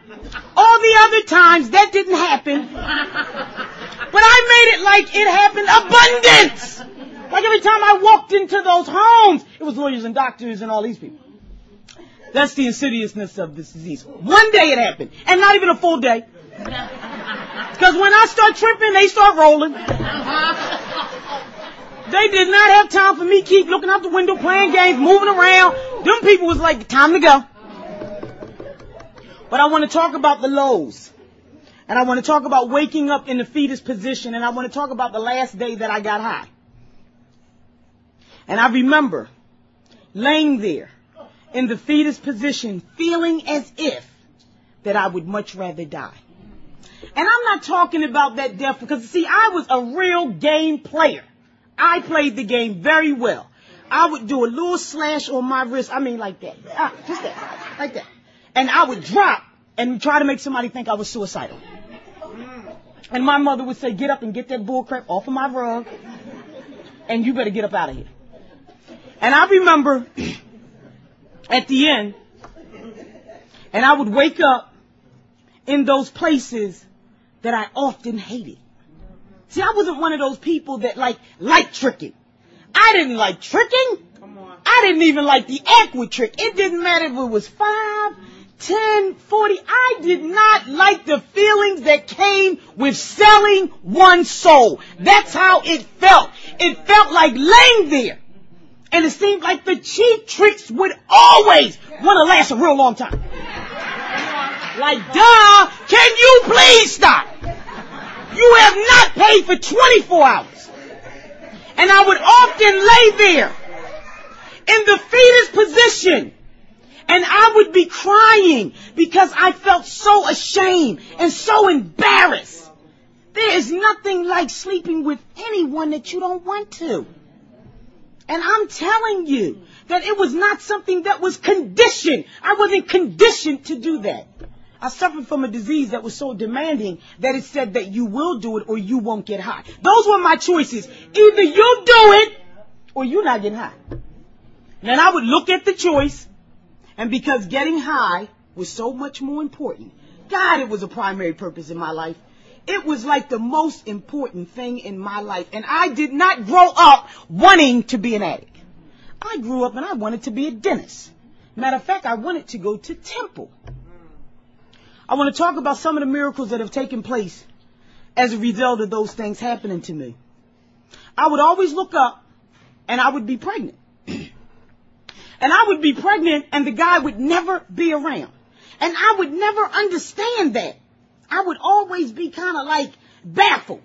All the other times that didn't happen. But I made it like it happened abundance. Like every time I walked into those homes, it was lawyers and doctors and all these people. That's the insidiousness of this disease. One day it happened, and not even a full day. Because when I start tripping, they start rolling. They did not have time for me keep looking out the window, playing games, moving around. Them people was like, time to go. But I want to talk about the lows. And I want to talk about waking up in the fetus position. And I want to talk about the last day that I got high. And I remember laying there in the fetus position, feeling as if that I would much rather die. And I'm not talking about that death because, see, I was a real game player. I played the game very well. I would do a little slash on my wrist. I mean, like that. Ah, just that. Like that. And I would drop and try to make somebody think I was suicidal. And my mother would say, get up and get that bullcrap off of my rug. And you better get up out of here. And I remember at the end, and I would wake up in those places that I often hated. See, I wasn't one of those people that like like tricking. I didn't like tricking. Come on. I didn't even like the aqua trick. It didn't matter if it was five, ten, forty. I did not like the feelings that came with selling one's soul. That's how it felt. It felt like laying there. And it seemed like the cheap tricks would always want to last a real long time. Like, duh, can you please stop? You have not paid for twenty-four hours. And I would often lay there in the fetus position. And I would be crying because I felt so ashamed and so embarrassed. There is nothing like sleeping with anyone that you don't want to. And I'm telling you that it was not something that was conditioned. I wasn't conditioned to do that. I suffered from a disease that was so demanding that it said that you will do it or you won't get high. Those were my choices. Either you do it or you're not getting high. And then I would look at the choice, and because getting high was so much more important, God, it was a primary purpose in my life. It was like the most important thing in my life. And I did not grow up wanting to be an addict. I grew up and I wanted to be a dentist. Matter of fact, I wanted to go to Temple. I want to talk about some of the miracles that have taken place as a result of those things happening to me. I would always look up and I would be pregnant. And I would be pregnant and the guy would never be around. And I would never understand that. I would always be kind of like baffled.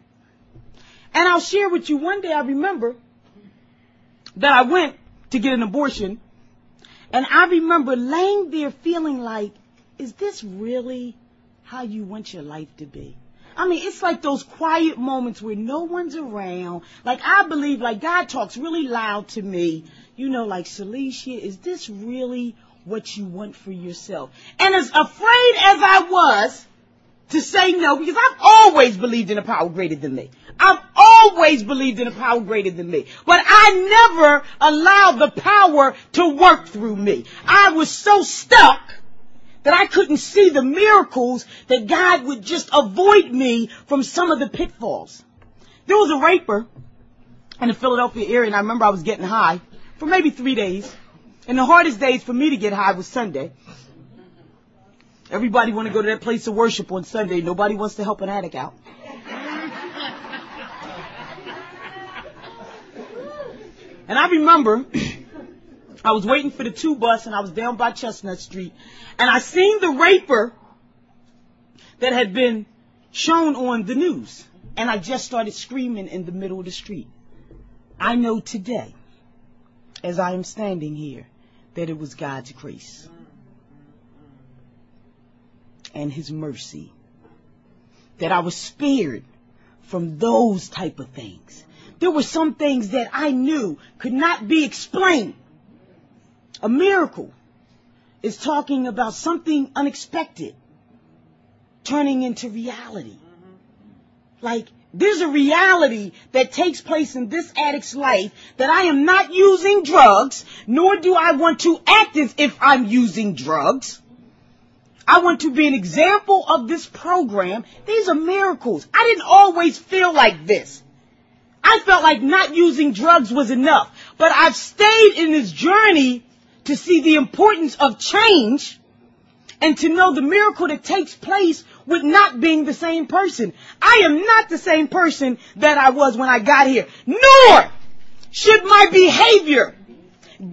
And I'll share with you, one day I remember that I went to get an abortion. And I remember laying there feeling like, is this really how you want your life to be? I mean, it's like those quiet moments where no one's around. Like, I believe, like, God talks really loud to me. You know, like, Celicia, is this really what you want for yourself? And as afraid as I was to say no, because I've always believed in a power greater than me. I've always believed in a power greater than me. But I never allowed the power to work through me. I was so stuck that I couldn't see the miracles that God would just avoid me from some of the pitfalls. There was a raper in the Philadelphia area, and I remember I was getting high for maybe three days. And the hardest days for me to get high was Sunday. Everybody want to go to that place of worship on Sunday. Nobody wants to help an addict out. And I remember I was waiting for the two bus, and I was down by Chestnut Street. And I seen the raper that had been shown on the news. And I just started screaming in the middle of the street. I know today, as I am standing here, that it was God's grace and his mercy that I was spared from those type of things. There were some things that I knew could not be explained. A miracle is talking about something unexpected turning into reality. Like, there's a reality that takes place in this addict's life that I am not using drugs, nor do I want to act as if I'm using drugs. I want to be an example of this program. These are miracles. I didn't always feel like this. I felt like not using drugs was enough. But I've stayed in this journey to see the importance of change and to know the miracle that takes place with not being the same person. I am not the same person that I was when I got here, nor should my behavior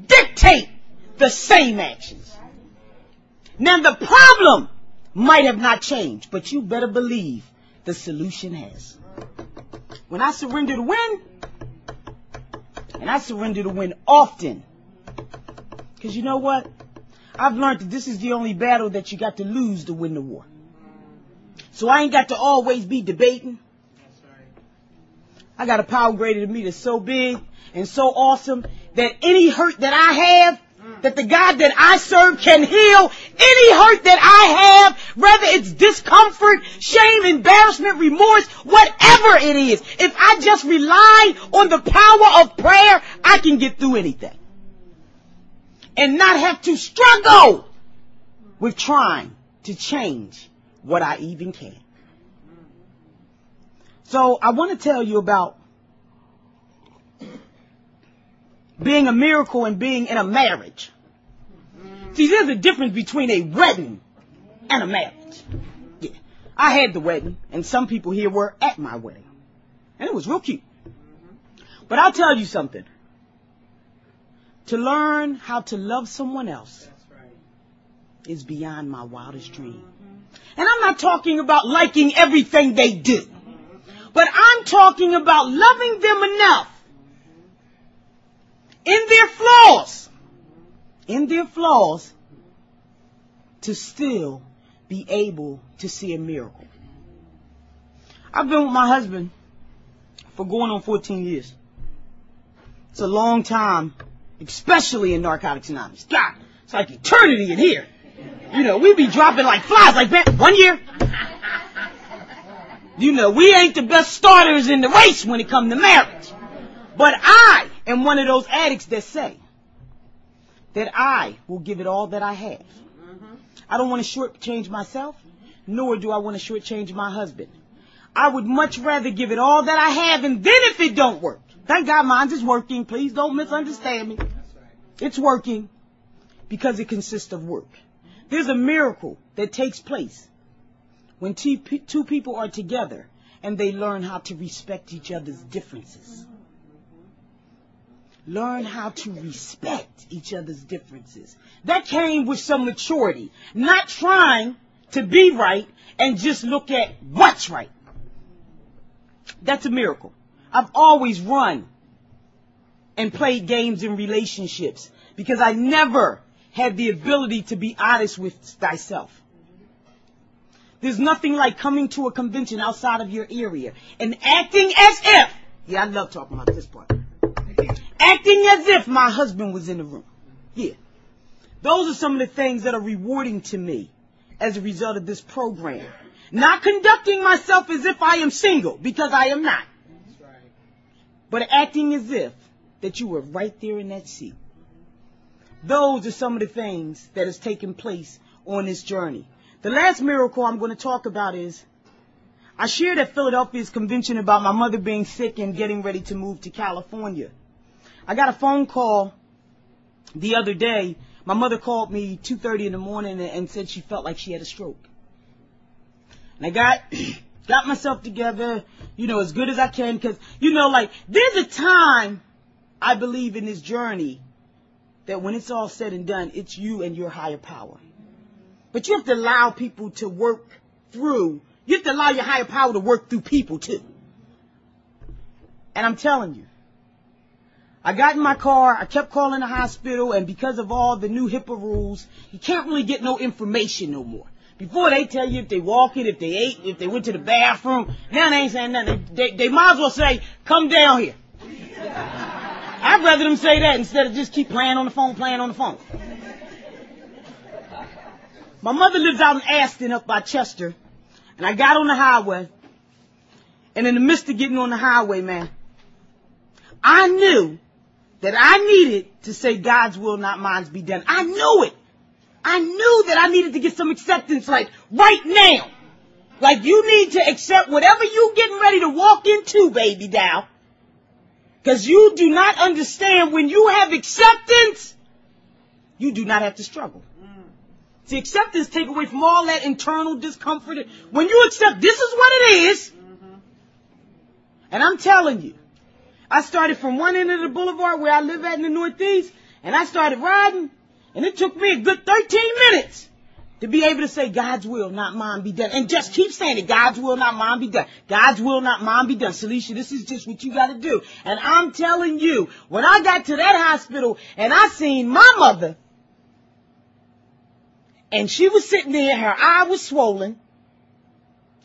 dictate the same actions. Now, the problem might have not changed, but you better believe the solution has. When I surrender to win, and I surrender to win often, because you know what? I've learned that this is the only battle that you got to lose to win the war. So I ain't got to always be debating. I got a power greater than me that's so big and so awesome that any hurt that I have, that the God that I serve can heal any hurt that I have, whether it's discomfort, shame, embarrassment, remorse, whatever it is. If I just rely on the power of prayer, I can get through anything and not have to struggle with trying to change what I even can. So I want to tell you about being a miracle and being in a marriage. See, there's a difference between a wedding and a marriage. Yeah. I had the wedding, and some people here were at my wedding. And it was real cute. But I'll tell you something. To learn how to love someone else is beyond my wildest dream. And I'm not talking about liking everything they do. But I'm talking about loving them enough in their flaws, in their flaws, to still be able to see a miracle. I've been with my husband for going on fourteen years. It's a long time, especially in Narcotics Anonymous. God, it's like eternity in here. You know, we be dropping like flies, like that. One year. You know, we ain't the best starters in the race when it comes to marriage. But I am one of those addicts that say that I will give it all that I have. I don't want to shortchange myself, nor do I want to shortchange my husband. I would much rather give it all that I have, and then if it don't work, thank God mine's is working. Please don't misunderstand me. It's working because it consists of work. There's a miracle that takes place when two people are together and they learn how to respect each other's differences. Learn how to respect each other's differences. That came with some maturity. Not trying to be right and just look at what's right. That's a miracle. I've always run and played games in relationships because I never had the ability to be honest with thyself. There's nothing like coming to a convention outside of your area and acting as if, yeah, I love talking about this part. Acting as if my husband was in the room. Yeah. Those are some of the things that are rewarding to me as a result of this program. Not conducting myself as if I am single, because I am not. That's right. But acting as if that you were right there in that seat. Those are some of the things that has taken place on this journey. The last miracle I'm going to talk about is I shared at Philadelphia's convention about my mother being sick and getting ready to move to California. I got a phone call the other day. My mother called me two thirty in the morning and said she felt like she had a stroke. And I got got myself together, you know, as good as I can. Because, you know, like, there's a time, I believe, in this journey that when it's all said and done, it's you and your higher power. But you have to allow people to work through. You have to allow your higher power to work through people, too. And I'm telling you, I got in my car, I kept calling the hospital, and because of all the new HIPAA rules, you can't really get no information no more. Before, they tell you if they walk in, if they ate, if they went to the bathroom. Now they ain't saying nothing. They, they, they might as well say, come down here. I'd rather them say that instead of just keep playing on the phone, playing on the phone. My mother lives out in Aston up by Chester. And I got on the highway. And in the midst of getting on the highway, man, I knew that I needed to say God's will, not mine, be done. I knew it. I knew that I needed to get some acceptance, like, right now. Like, you need to accept whatever you getting ready to walk into, baby doll. Because you do not understand, when you have acceptance, you do not have to struggle. See, acceptance take away from all that internal discomfort. When you accept, this is what it is. Mm-hmm. And I'm telling you, I started from one end of the boulevard where I live at in the Northeast, and I started riding, and it took me a good thirteen minutes to be able to say, God's will, not mine, be done. And just keep saying it, God's will, not mine, be done. God's will, not mine, be done. Celicia, this is just what you got to do. And I'm telling you, when I got to that hospital, and I seen my mother, and she was sitting there, her eye was swollen.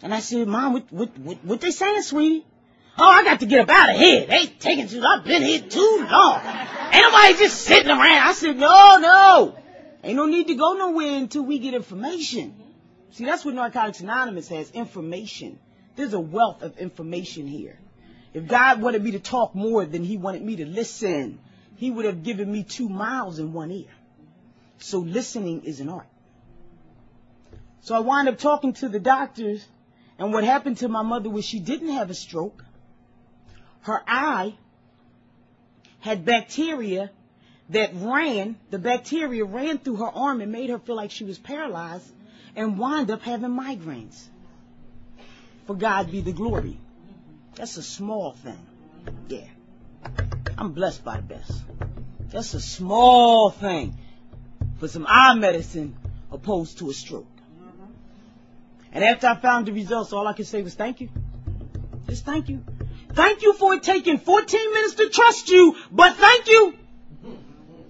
And I said, Mom, what, what, what, what they saying, sweetie? Oh, I got to get up out of here. They taking too long. I've been here too long. Ain't nobody just sitting around. I said, no, no. Ain't no need to go nowhere until we get information. See, that's what Narcotics Anonymous has, information. There's a wealth of information here. If God wanted me to talk more than he wanted me to listen, he would have given me two miles in one ear. So listening is an art. So I wound up talking to the doctors, and what happened to my mother was she didn't have a stroke. Her eye had bacteria that ran, the bacteria ran through her arm and made her feel like she was paralyzed and wound up having migraines. For God be the glory. That's a small thing. Yeah. I'm blessed by the best. That's a small thing for some eye medicine opposed to a stroke. And after I found the results, all I could say was thank you. Just thank you. Thank you for it taking fourteen minutes to trust you, but thank you.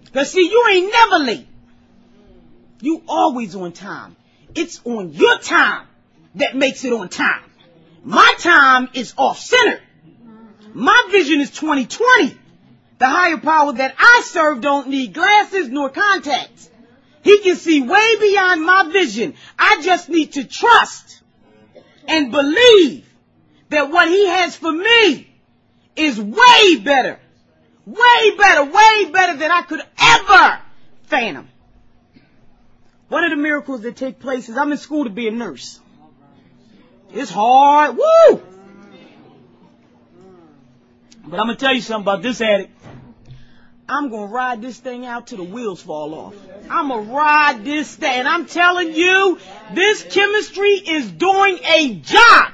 Because, see, you ain't never late. You always on time. It's on your time that makes it on time. My time is off-center. My vision is twenty twenty. The higher power that I serve don't need glasses nor contacts. He can see way beyond my vision. I just need to trust and believe that what he has for me is way better, way better, way better than I could ever fathom. One of the miracles that take place is I'm in school to be a nurse. It's hard. Woo! But I'm going to tell you something about this addict. I'm going to ride this thing out till the wheels fall off. I'm going to ride this thing. And I'm telling you, this chemistry is doing a job.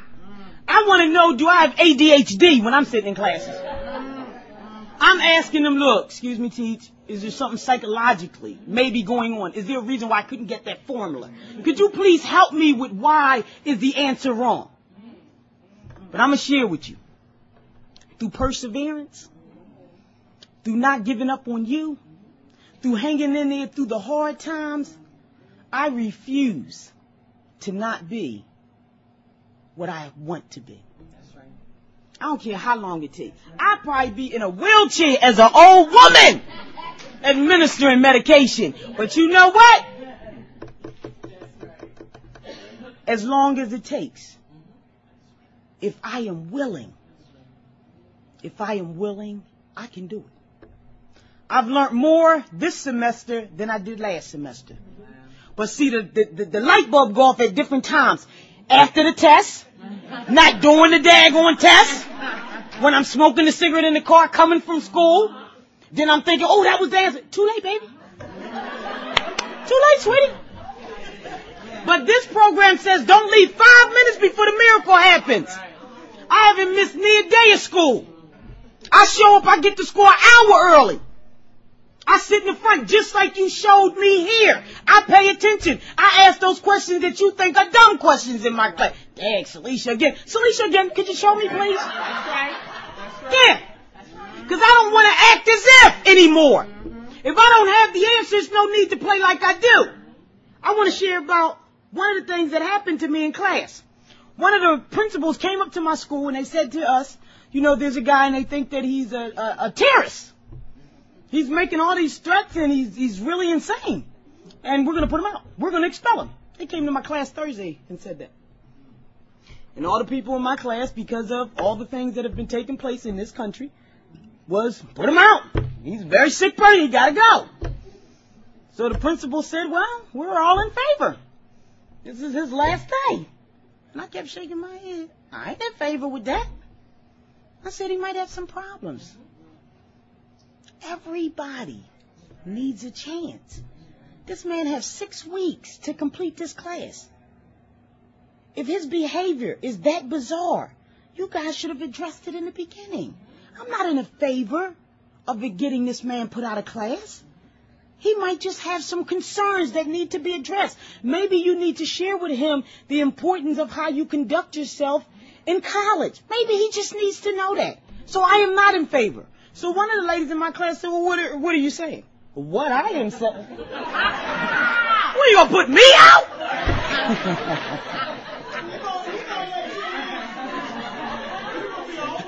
I want to know, do I have A D H D when I'm sitting in classes? I'm asking them, look, excuse me, teach, is there something psychologically maybe going on? Is there a reason why I couldn't get that formula? Could you please help me with why is the answer wrong? But I'm going to share with you. Through perseverance, through not giving up on you, through hanging in there through the hard times, I refuse to not be what I want to be. That's right. I don't care how long it takes. I'll probably be in a wheelchair as an old woman administering medication. But you know what? As long as it takes, if I am willing, if I am willing, I can do it. I've learned more this semester than I did last semester. But see, the, the, the light bulb go off at different times. After the test, not doing the daggone test, when I'm smoking a cigarette in the car coming from school, then I'm thinking, oh, that was the answer. Too late, baby. Too late, sweetie. But this program says don't leave five minutes before the miracle happens. I haven't missed near a day of school. I show up, I get to score an hour early. I sit in the front just like you showed me here. I pay attention. I ask those questions that you think are dumb questions in my class. Dang, Celicia again. Celicia again, could you show me, please? That's right. That's right. Yeah. Because I don't want to act as if anymore. Mm-hmm. If I don't have the answers, no need to play like I do. I want to share about one of the things that happened to me in class. One of the principals came up to my school and they said to us, you know, there's a guy and they think that he's a, a, a terrorist. He's making all these threats, and he's he's really insane. And we're going to put him out. We're going to expel him. They came to my class Thursday and said that. and all the people in my class, because of all the things that have been taking place in this country, was put him out. He's a very sick person. He got to go. So the principal said, well, we're all in favor. This is his last day. And I kept shaking my head. I ain't in favor with that. I said he might have some problems. Everybody needs a chance. This man has six weeks to complete this class. If his behavior is that bizarre, you guys should have addressed it in the beginning. I'm not in favor of it getting this man put out of class. He might just have some concerns that need to be addressed. Maybe you need to share with him the importance of how you conduct yourself in college. Maybe he just needs to know that. So I am not in favor. So one of the ladies in my class said, well, what are, what are you saying? What I am saying? What, are you going to put me out?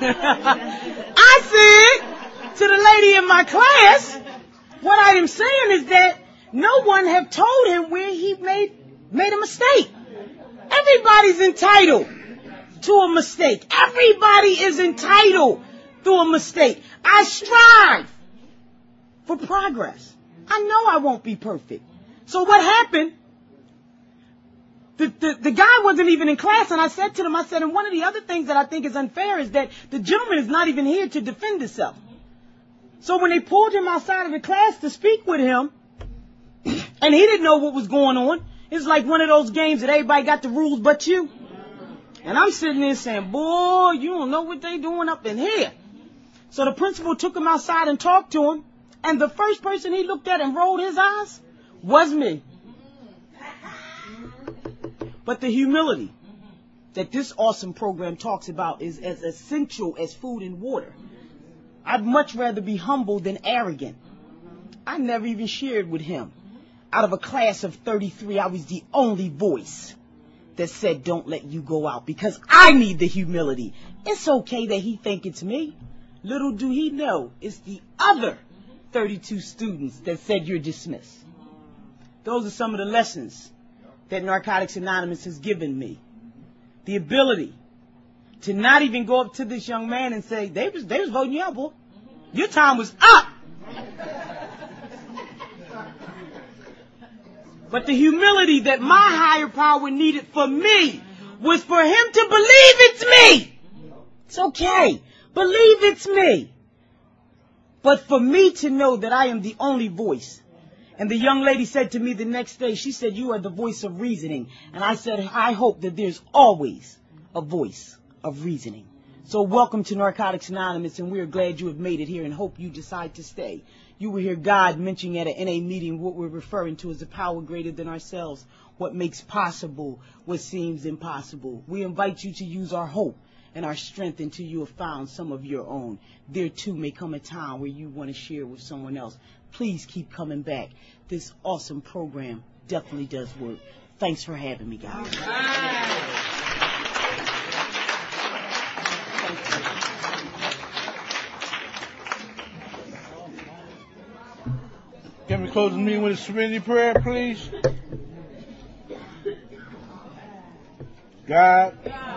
I said to the lady in my class, what I am saying is that no one have told him where he made made a mistake. Everybody's entitled to a mistake. Everybody is entitled to a mistake. I strive for progress. I know I won't be perfect. So what happened? The, the, the guy wasn't even in class, and I said to him, I said, and one of the other things that I think is unfair is that the gentleman is not even here to defend himself. So when they pulled him outside of the class to speak with him, and he didn't know what was going on, it's like one of those games that everybody got the rules but you. And I'm sitting there saying, boy, you don't know what they doing up in here. So the principal took him outside and talked to him, and the first person he looked at and rolled his eyes was me. But the humility that this awesome program talks about is as essential as food and water. I'd much rather be humble than arrogant. I never even shared with him. Out of a class of thirty-three, I was the only voice that said, don't let you go out, because I need the humility. It's okay that he think it's me. Little do he know, it's the other thirty-two students that said you're dismissed. Those are some of the lessons that Narcotics Anonymous has given me. The ability to not even go up to this young man and say, they was, they was voting you out, boy. Your time was up. But the humility that my higher power needed for me was for him to believe it's me. It's okay. Believe it's me. But for me to know that I am the only voice. And the young lady said to me the next day, she said, you are the voice of reasoning. And I said, I hope that there's always a voice of reasoning. So welcome to Narcotics Anonymous, and we're glad you have made it here and hope you decide to stay. You will hear God mentioning at an N A meeting what we're referring to as a power greater than ourselves, what makes possible what seems impossible. We invite you to use our hope and our strength until you have found some of your own. There, too, may come a time where you want to share with someone else. Please keep coming back. This awesome program definitely does work. Thanks for having me, guys. Right. Can we close the meeting with a serenity prayer, please? God.